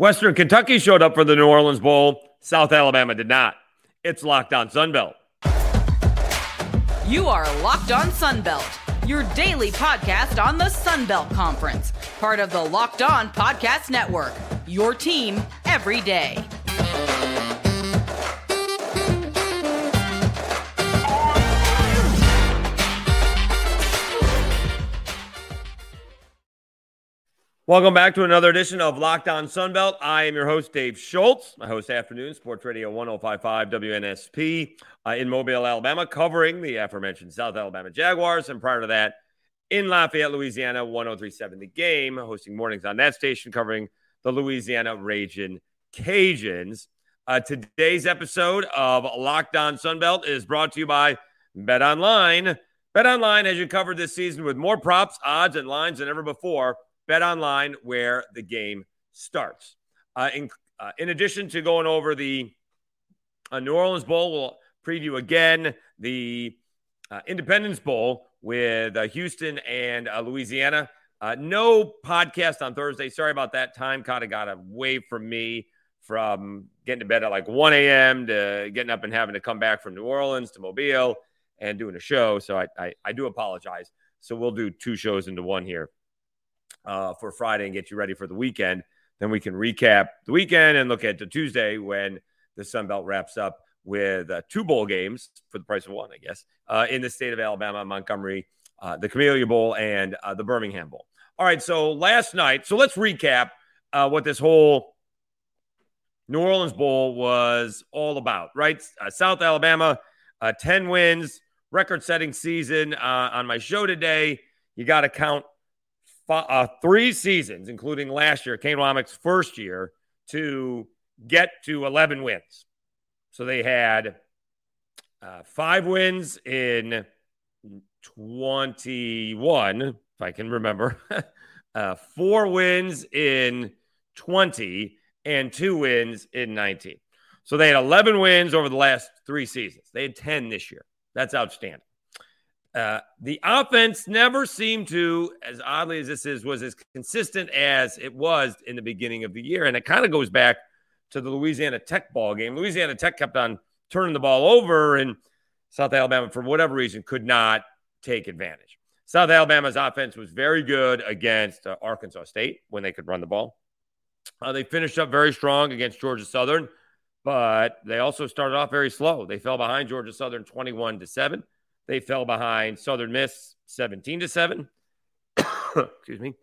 Western Kentucky showed up for the New Orleans Bowl. South Alabama did not. It's Locked On Sunbelt. You are Locked On Sunbelt, your daily podcast on the Sunbelt Conference, part of the Locked On Podcast Network, your team every day. Welcome back to another edition of Locked On Sunbelt. I am your host, Dave Schultz. I host Afternoon Sports Radio 105.5 WNSP in Mobile, Alabama, covering the aforementioned South Alabama Jaguars. And prior to that, in Lafayette, Louisiana, 103.7 The Game, hosting mornings on that station, covering the Louisiana Ragin' Cajuns. Today's episode of Locked On Sunbelt is brought to you by BetOnline. BetOnline has you covered this season with more props, odds, and lines than ever before. BetOnline, where the game starts. In addition to going over the New Orleans Bowl, we'll preview again the Independence Bowl with Houston and Louisiana. No podcast on Thursday. Sorry about that. Time kind of got away from me from getting to bed at like 1 a.m. to getting up and having to come back from New Orleans to Mobile and doing a show. So I do apologize. So we'll do two shows into one here for Friday and get you ready for the weekend. Then we can recap the weekend and look at the Tuesday when the Sun Belt wraps up with two bowl games for the price of one, I guess, in the state of Alabama, Montgomery, the Camellia Bowl, and the Birmingham Bowl. All right, so last night, so let's recap what this whole New Orleans Bowl was all about, right? South Alabama, 10 wins, record-setting season. On my show today, you got to count three seasons, including last year, Kane Womack's first year, to get to 11 wins. So they had 5 wins in 21, if I can remember, 4 wins in 20, and 2 wins in 19. So they had 11 wins over the last 3 seasons. They had 10 this year. That's outstanding. The offense never seemed to, as oddly as this is, was as consistent as it was in the beginning of the year. And it kind of goes back to the Louisiana Tech ball game. Louisiana Tech kept on turning the ball over, and South Alabama, for whatever reason, could not take advantage. South Alabama's offense was very good against Arkansas State when they could run the ball. They finished up very strong against Georgia Southern, but they also started off very slow. They fell behind Georgia Southern 21-7. They fell behind Southern Miss 17-7. Excuse me.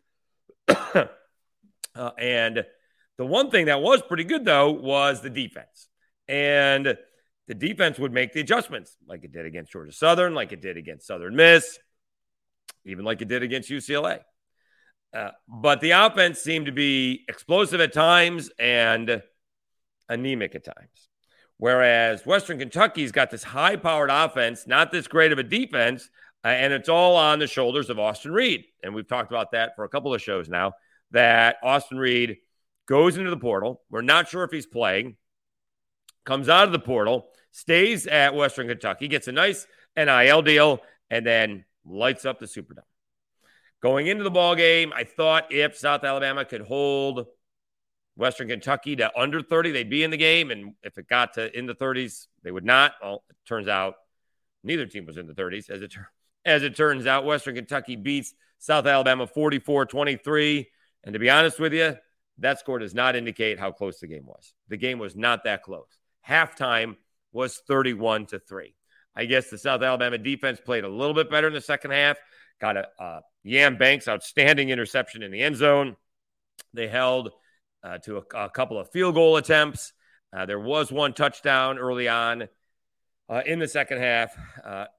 And the one thing that was pretty good, though, was the defense. And the defense would make the adjustments, like it did against Georgia Southern, like it did against Southern Miss, even like it did against UCLA. But the offense seemed to be explosive at times and anemic at times. Whereas Western Kentucky's got this high-powered offense, not this great of a defense, and it's all on the shoulders of Austin Reed. And we've talked about that for a couple of shows now, that Austin Reed goes into the portal. We're not sure if he's playing, comes out of the portal, stays at Western Kentucky, gets a nice NIL deal, and then lights up the Superdome. Going into the ballgame, I thought if South Alabama could hold Western Kentucky to under 30, they'd be in the game. And if it got to in the 30s, they would not. Well, it turns out neither team was in the 30s. As it turns out, Western Kentucky beats South Alabama 44-23. And to be honest with you, that score does not indicate how close the game was. The game was not that close. Halftime was 31-3. I guess the South Alabama defense played a little bit better in the second half. Got a Yam Banks outstanding interception in the end zone. They held to a couple of field goal attempts. There was one touchdown early on in the second half.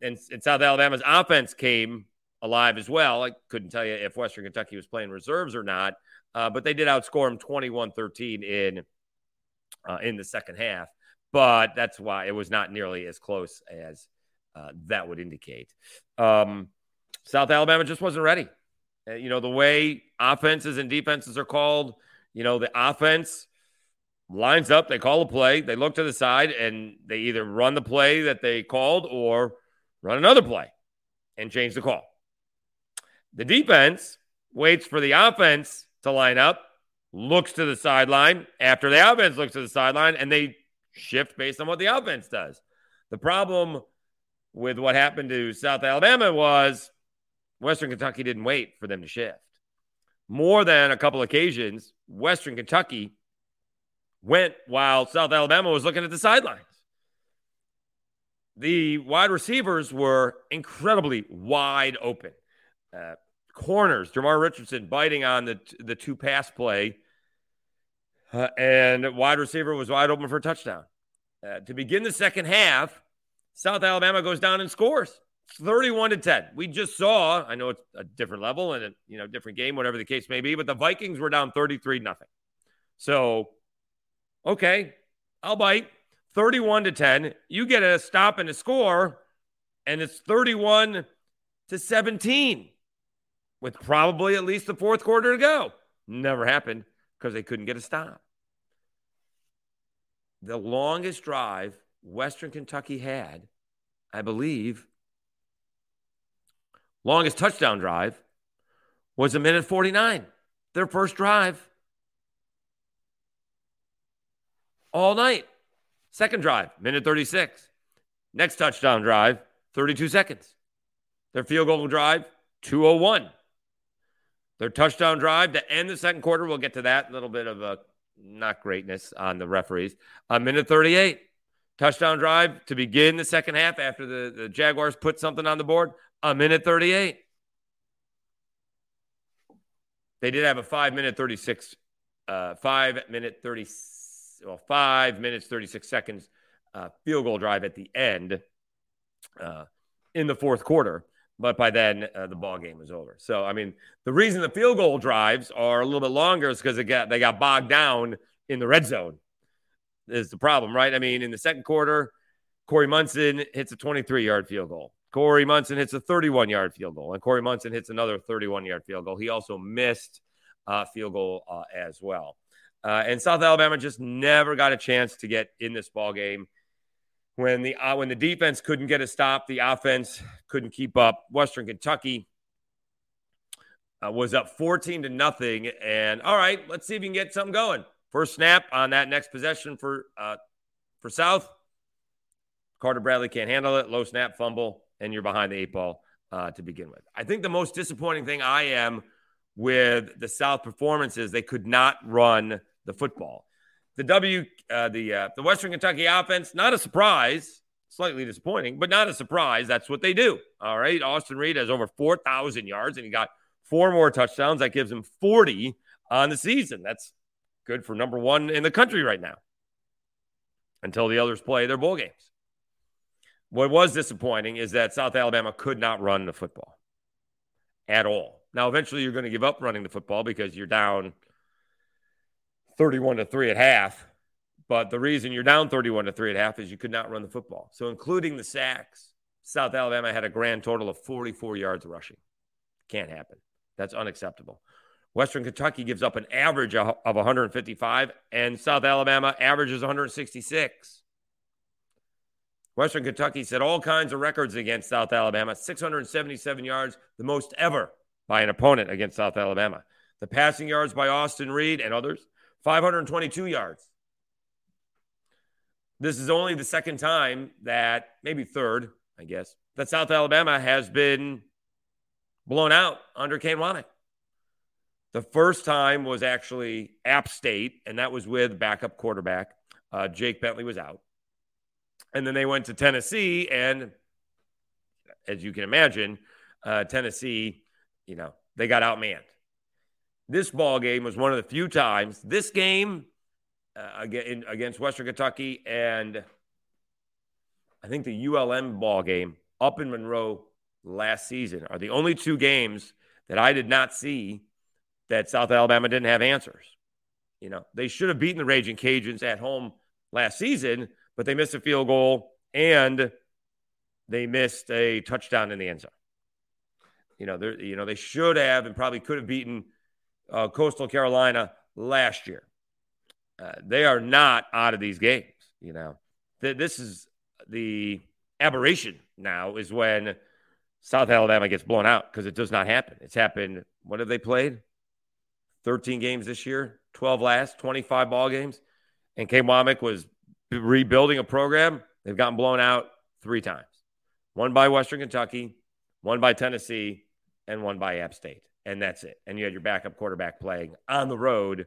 And South Alabama's offense came alive as well. I couldn't tell you if Western Kentucky was playing reserves or not, but they did outscore them 21-13 in the second half. But that's why it was not nearly as close as that would indicate. South Alabama just wasn't ready. The way offenses and defenses are called, the offense lines up, they call a play, they look to the side, and they either run the play that they called or run another play and change the call. The defense waits for the offense to line up looks to the sideline after the offense looks to the sideline, and they shift based on what the offense does. The problem with what happened to South Alabama was Western Kentucky didn't wait for them to shift. More than a couple occasions, Western Kentucky went while South Alabama was looking at the sidelines. The wide receivers were incredibly wide open. Corners, Jamar Richardson biting on the two-pass play, and wide receiver was wide open for a touchdown. To begin the second half, South Alabama goes down and scores. It's 31-10. We just saw, I know it's a different level and a different game, whatever the case may be, but the Vikings were down 33-0. So, okay, I'll bite. 31-10. You get a stop and a score, and it's 31-17. With probably at least the fourth quarter to go. Never happened because they couldn't get a stop. The longest drive Western Kentucky had, I believe, longest touchdown drive was 1:49. Their first drive all night. Second drive, 1:36. Next touchdown drive, 32 seconds. Their field goal drive, 2:01. Their touchdown drive to end the second quarter, we'll get to that, a little bit of a not greatness on the referees. 1:38. Touchdown drive to begin the second half after the Jaguars put something on the board. 1:38. They did have a 5 minutes, 36 seconds field goal drive at the end in the fourth quarter. But by then, the ball game was over. So, I mean, the reason the field goal drives are a little bit longer is because they got bogged down in the red zone is the problem, right? I mean, in the second quarter, Corey Munson hits a 23-yard field goal. Corey Munson hits a 31-yard field goal. And Corey Munson hits another 31-yard field goal. He also missed a field goal as well. And South Alabama just never got a chance to get in this ball game. When the defense couldn't get a stop, the offense couldn't keep up. Western Kentucky was up 14-0, and all right, let's see if you can get something going. First snap on that next possession for South. Carter Bradley can't handle it. Low snap, fumble, and you're behind the eight ball to begin with. I think the most disappointing thing I am with the South performance is they could not run the football. The Western Kentucky offense, not a surprise, slightly disappointing, but not a surprise. That's what they do. All right, Austin Reed has over 4,000 yards, and he got 4 more touchdowns. That gives him 40 on the season. That's good for number 1 in the country right now until the others play their bowl games. What was disappointing is that South Alabama could not run the football at all. Now, eventually you're going to give up running the football because you're down 31-3 at half, but the reason you're down 31-3 at half is you could not run the football. So including the sacks, South Alabama had a grand total of 44 yards rushing. Can't happen. That's unacceptable. Western Kentucky gives up an average of 155, and South Alabama averages 166. Western Kentucky set all kinds of records against South Alabama, 677 yards, the most ever by an opponent against South Alabama. The passing yards by Austin Reed and others, 522 yards. This is only the second time that, maybe third, I guess, that South Alabama has been blown out under Kane Womack. The first time was actually App State, and that was with backup quarterback. Jake Bentley was out. And then they went to Tennessee, and as you can imagine, Tennessee, they got outmanned. This ball game was one of the few times. This game against Western Kentucky and I think the ULM ball game up in Monroe last season are the only two games that I did not see that South Alabama didn't have answers. They should have beaten the Raging Cajuns at home last season, but they missed a field goal and they missed a touchdown in the end zone. They should have and probably could have beaten Coastal Carolina last year. They are not out of these games. This is the aberration now is when South Alabama gets blown out because it does not happen. It's happened, what have they played? 13 games this year, 12 last, 25 ball games. And Kane Womack was rebuilding a program. They've gotten blown out three times. One by Western Kentucky, one by Tennessee, and one by App State. And that's it. And you had your backup quarterback playing on the road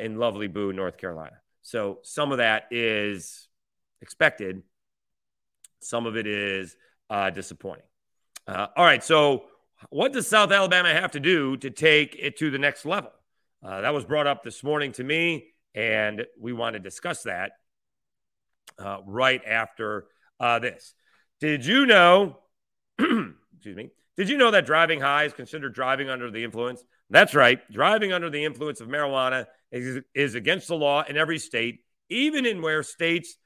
in lovely Boone, North Carolina. So some of that is expected. Some of it is disappointing. All right, so what does South Alabama have to do to take it to the next level? That was brought up this morning to me, and we want to discuss that right after this. Did you know, excuse me, did you know that driving high is considered driving under the influence? That's right. Driving under the influence of marijuana is against the law in every state, even in states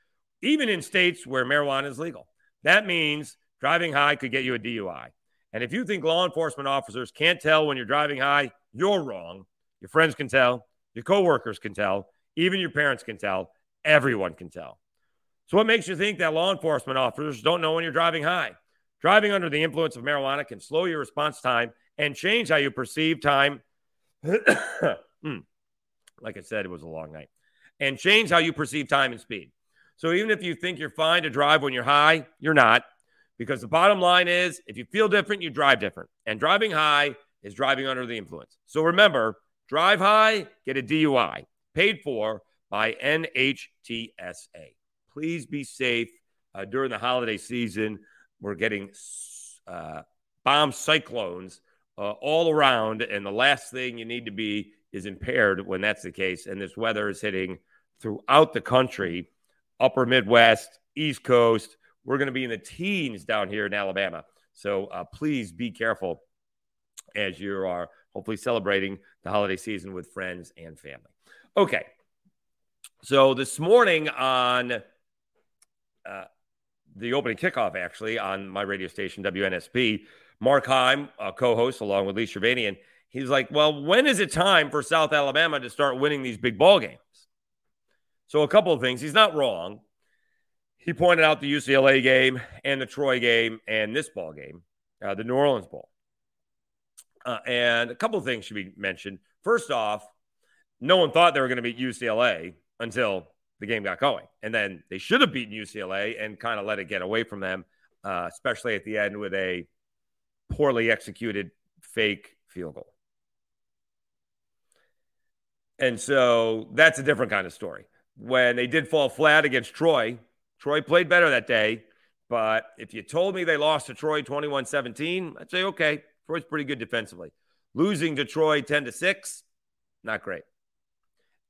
where marijuana is legal. That means driving high could get you a DUI. And if you think law enforcement officers can't tell when you're driving high, you're wrong. Your friends can tell. Your coworkers can tell. Even your parents can tell. Everyone can tell. So what makes you think that law enforcement officers don't know when you're driving high? Driving under the influence of marijuana can slow your response time and change how you perceive time. Like I said, it was a long night. And change how you perceive time and speed. So even if you think you're fine to drive when you're high, you're not. Because the bottom line is, if you feel different, you drive different. And driving high is driving under the influence. So remember, drive high, get a DUI. Paid for by NHTSA. Please be safe during the holiday season. We're getting bomb cyclones all around. And the last thing you need to be is impaired when that's the case. And this weather is hitting throughout the country, upper Midwest, East Coast. We're going to be in the teens down here in Alabama. So please be careful as you are hopefully celebrating the holiday season with friends and family. Okay. So this morning on the opening kickoff, actually, on my radio station, WNSP, Mark Heim, a co-host along with Lee Shervanian, he's like, well, when is it time for South Alabama to start winning these big ball games? So a couple of things. He's not wrong. He pointed out the UCLA game and the Troy game and this ball game, the New Orleans Bowl. And a couple of things should be mentioned. First off, no one thought they were going to beat UCLA until the game got going. And then they should have beaten UCLA and kind of let it get away from them, especially at the end with a poorly executed fake field goal. And so that's a different kind of story. When they did fall flat against Troy, Troy played better that day, but if you told me they lost to Troy 21-17, I'd say, okay, Troy's pretty good defensively. Losing to Troy 10-6, not great.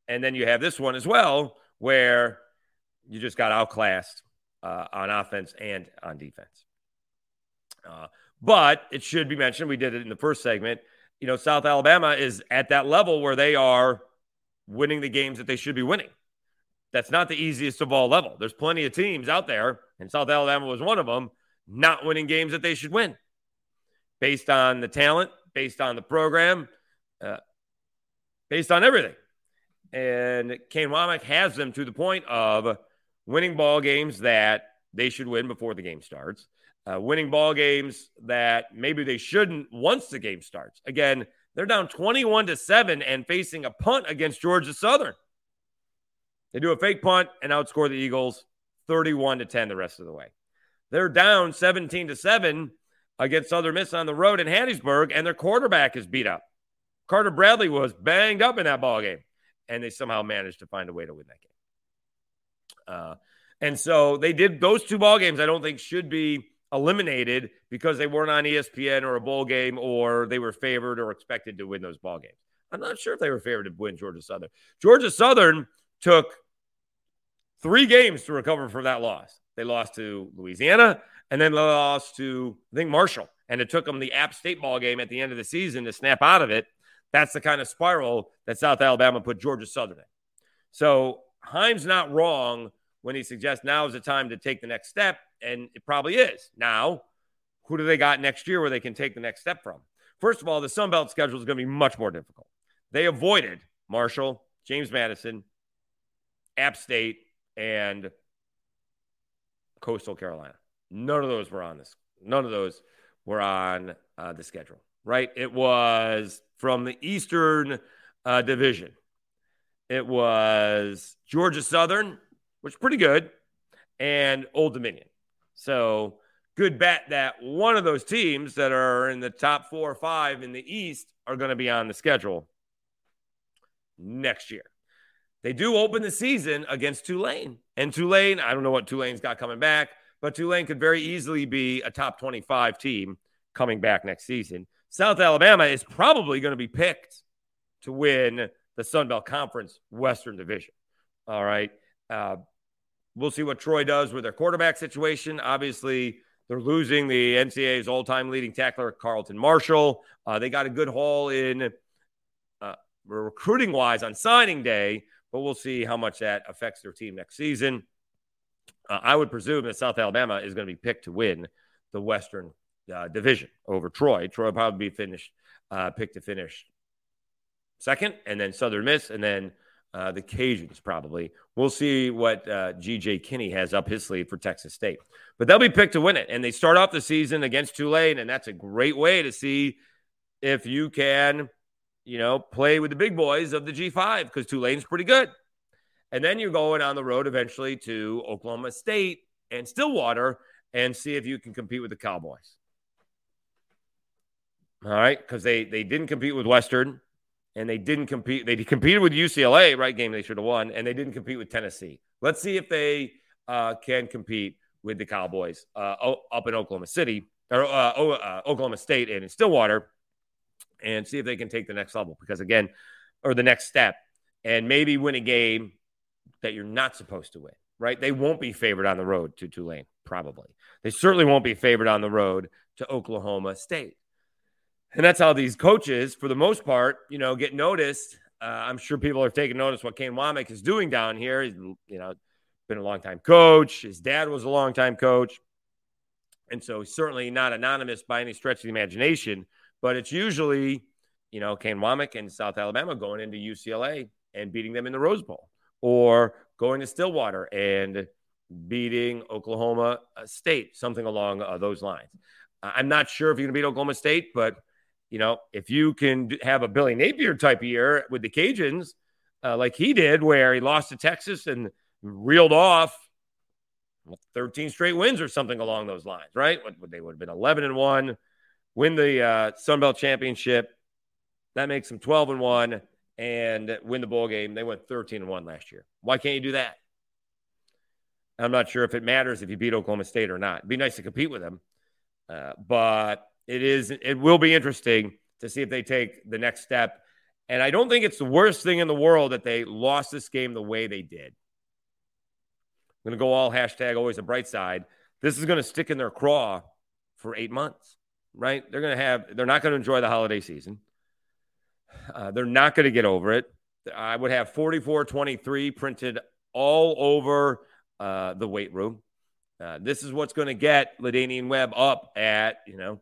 And then you have this one as well, where you just got outclassed on offense and on defense. But it should be mentioned, we did it in the first segment, you know, South Alabama is at that level where they are winning the games that they should be winning. That's not the easiest of all level. There's plenty of teams out there, and South Alabama was one of them, not winning games that they should win. Based on the talent, based on the program, based on everything. And Kane Womack has them to the point of winning ball games that they should win before the game starts, winning ball games that maybe they shouldn't once the game starts. Again, they're down 21-7 and facing a punt against Georgia Southern. They do a fake punt and outscore the Eagles 31-10 the rest of the way. They're down 17-7 against Southern Miss on the road in Hattiesburg, and their quarterback is beat up. Carter Bradley was banged up in that ballgame, and they somehow managed to find a way to win that game. And so they did those two ballgames I don't think should be eliminated because they weren't on ESPN or a bowl game or they were favored or expected to win those ballgames. I'm not sure if they were favored to win Georgia Southern. Georgia Southern took three games to recover from that loss. They lost to Louisiana and then lost to, I think, Marshall. And it took them the App State ball game at the end of the season to snap out of it. That's the kind of spiral that South Alabama put Georgia Southern in. So Heim's not wrong when he suggests now is the time to take the next step, and it probably is. Now, who do they got next year where they can take the next step from? First of all, the Sun Belt schedule is going to be much more difficult. They avoided Marshall, James Madison, App State, and Coastal Carolina. None of those were on this. None of those were on the schedule, right? It was from the Eastern Division. It was Georgia Southern, which is pretty good, and Old Dominion. So good bet that one of those teams that are in the top 4 or 5 in the East are going to be on the schedule next year. They do open the season against Tulane. And Tulane, I don't know what Tulane's got coming back, but Tulane could very easily be a top 25 team coming back next season. South Alabama is probably going to be picked to win the Sun Belt Conference Western Division. All right. We'll see what Troy does with their quarterback situation. Obviously, they're losing the NCAA's all-time leading tackler, Carlton Marshall. They got a good haul in recruiting-wise on signing day, but we'll see how much that affects their team next season. I would presume that South Alabama is going to be picked to win the Western Division over Troy. Troy will probably be picked to finish second, and then Southern Miss, and then the Cajuns probably. We'll see what G.J. Kinney has up his sleeve for Texas State. But they'll be picked to win it, and they start off the season against Tulane, and that's a great way to see if you can, you know, play with the big boys of the G5 because Tulane's pretty good. And then you're going on the road eventually to Oklahoma State and Stillwater and see if you can compete with the Cowboys. All right, because they didn't compete with Western, and they didn't compete. They competed with UCLA, right, game they should have won, and they didn't compete with Tennessee. Let's see if they can compete with the Cowboys up in Oklahoma City or Oklahoma State and in Stillwater, and see if they can take the next level. Because again, or the next step, and maybe win a game that you're not supposed to win. Right? They won't be favored on the road to Tulane, probably. They certainly won't be favored on the road to Oklahoma State. And that's how these coaches, for the most part, you know, get noticed. I'm sure people are taking notice what Kane Womack is doing down here. He's, you know, been a long-time coach. His dad was a long-time coach. And so he's certainly not anonymous by any stretch of the imagination. But it's usually, you know, Kane Womack and South Alabama going into UCLA and beating them in the Rose Bowl, or going to Stillwater and beating Oklahoma State, something along those lines. I'm not sure if you're going to beat Oklahoma State, but you know, if you can have a Billy Napier type year with the Cajuns, like he did, where he lost to Texas and reeled off 13 straight wins or something along those lines, right? They would have been 11-1, win the Sun Belt Championship. That makes them 12-1 and win the bowl game. They went 13-1 last year. Why can't you do that? I'm not sure if it matters if you beat Oklahoma State or not. It'd be nice to compete with them, but it will be interesting to see if they take the next step. And I don't think it's the worst thing in the world that they lost this game the way they did. I'm going to go all hashtag always a bright side. This is going to stick in their craw for 8 months, right? They're not going to enjoy the holiday season. They're not going to get over it. I would have 44-23 printed all over the weight room. This is what's going to get LaDainian Webb up at, you know,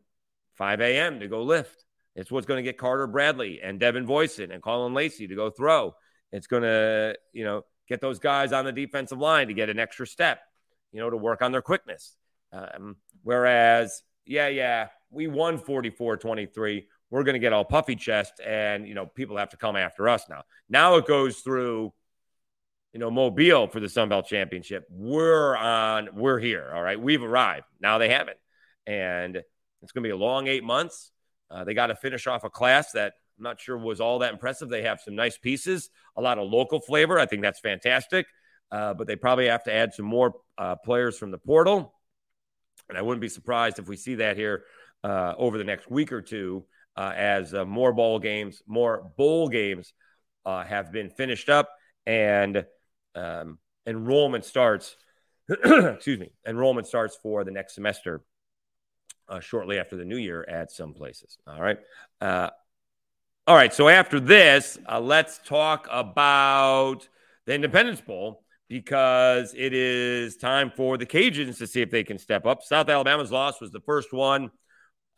5 a.m. to go lift. It's what's going to get Carter Bradley and Devin Voisin and Colin Lacey to go throw. It's going to, you know, get those guys on the defensive line to get an extra step, you know, to work on their quickness. Whereas, we won 44-23. We're going to get all puffy chest and, you know, people have to come after us now. Now it goes through, you know, Mobile for the Sun Belt Championship. We're here. All right. We've arrived. Now they haven't. And it's going to be a long 8 months. They got to finish off a class that I'm not sure was all that impressive. They have some nice pieces, a lot of local flavor. I think that's fantastic. But they probably have to add some more players from the portal. And I wouldn't be surprised if we see that here over the next week or two. As more bowl games have been finished up and enrollment starts, enrollment starts for the next semester shortly after the new year at some places. All right. So after this, let's talk about the Independence Bowl because it is time for the Cajuns to see if they can step up. South Alabama's loss was the first one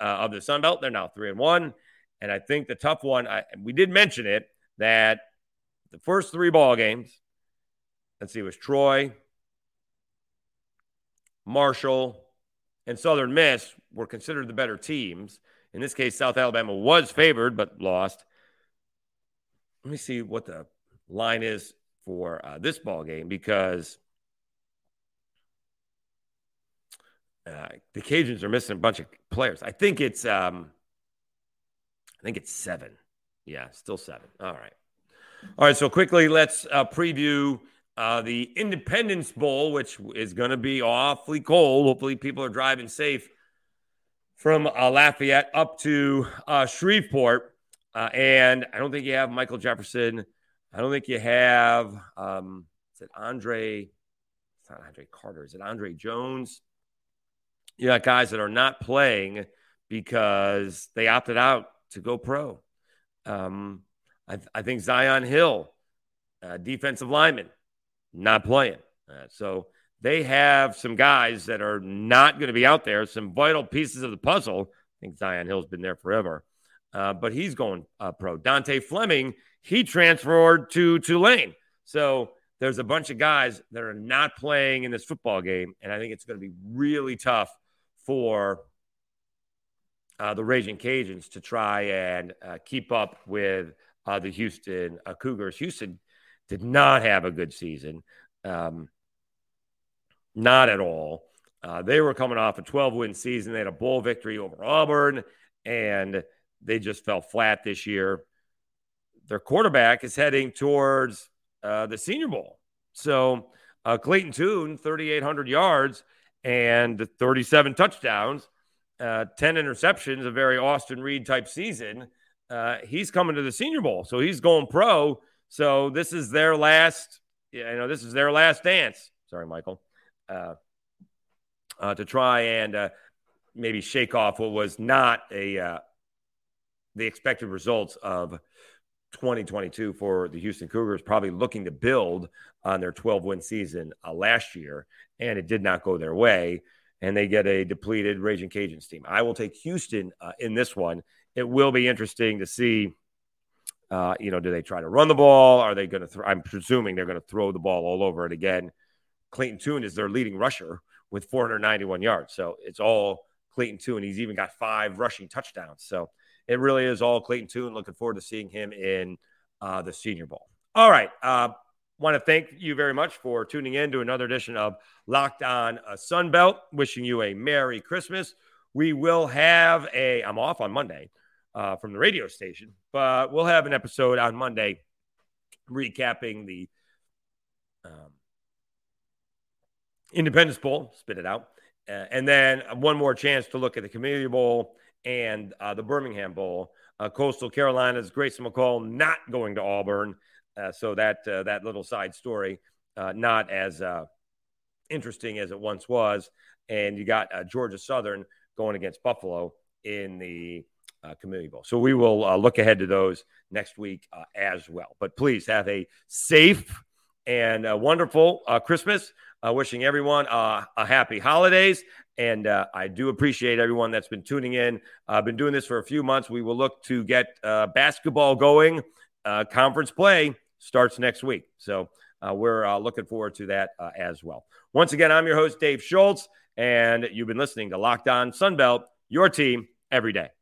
of the Sun Belt. They're now 3-1. And I think the tough one, we did mention it, that the first 3 ball games, it was Troy, Marshall, and Southern Miss were considered the better teams. In this case, South Alabama was favored, but lost. Let me see what the line is for this ball game, because the Cajuns are missing a bunch of players. I think it's seven. Yeah, still seven. All right. So quickly, let's preview the Independence Bowl, which is going to be awfully cold. Hopefully, people are driving safe from Lafayette up to Shreveport. And I don't think you have Michael Jefferson. I don't think you have, it's not Andre Carter. Is it Andre Jones? You got guys that are not playing because they opted out to go pro. I think Zion Hill, defensive lineman, not playing. So they have some guys that are not going to be out there, some vital pieces of the puzzle. I think Zion Hill's been there forever, but he's going pro. Dante Fleming, he transferred to Tulane. So there's a bunch of guys that are not playing in this football game, and I think it's going to be really tough for the Raging Cajuns to try and keep up with the Houston Cougars. Houston did not have a good season, not at all. They were coming off a 12-win season. They had a bowl victory over Auburn, and they just fell flat this year. Their quarterback is heading towards the Senior Bowl. So Clayton Tune, 3,800 yards and 37 touchdowns, 10 interceptions, a very Austin Reed type season. He's coming to the Senior Bowl, so he's going pro. So this is their last, this is their last dance. Sorry, Michael, to try and maybe shake off what was not the expected results of 2022 for the Houston Cougars, probably looking to build on their 12-win season last year, and it did not go their way, and they get a depleted Raging Cajuns team. I will take Houston in this one. It will be interesting to see, do they try to run the ball? Are they going to I'm presuming they're going to throw the ball all over it again. Clayton Tune is their leading rusher with 491 yards, so it's all Clayton Tune. He's even got 5 rushing touchdowns, so it really is all Clayton Tune. Looking forward to seeing him in the Senior Bowl. All right. Want to thank you very much for tuning in to another edition of Locked On Sunbelt. Wishing you a Merry Christmas. We will have I'm off on Monday from the radio station, but we'll have an episode on Monday recapping the Independence Bowl. Spit it out. And then one more chance to look at the Camellia Bowl and the Birmingham Bowl. Coastal Carolina's Grace McCall not going to Auburn. So that little side story, not as interesting as it once was. And you got Georgia Southern going against Buffalo in the Camellia Bowl. So we will look ahead to those next week as well. But please have a safe and wonderful Christmas. Wishing everyone a happy holidays. And I do appreciate everyone that's been tuning in. I've been doing this for a few months. We will look to get basketball going. Conference play starts next week. So we're looking forward to that as well. Once again, I'm your host, Dave Schultz, and you've been listening to Locked On Sunbelt, your team every day.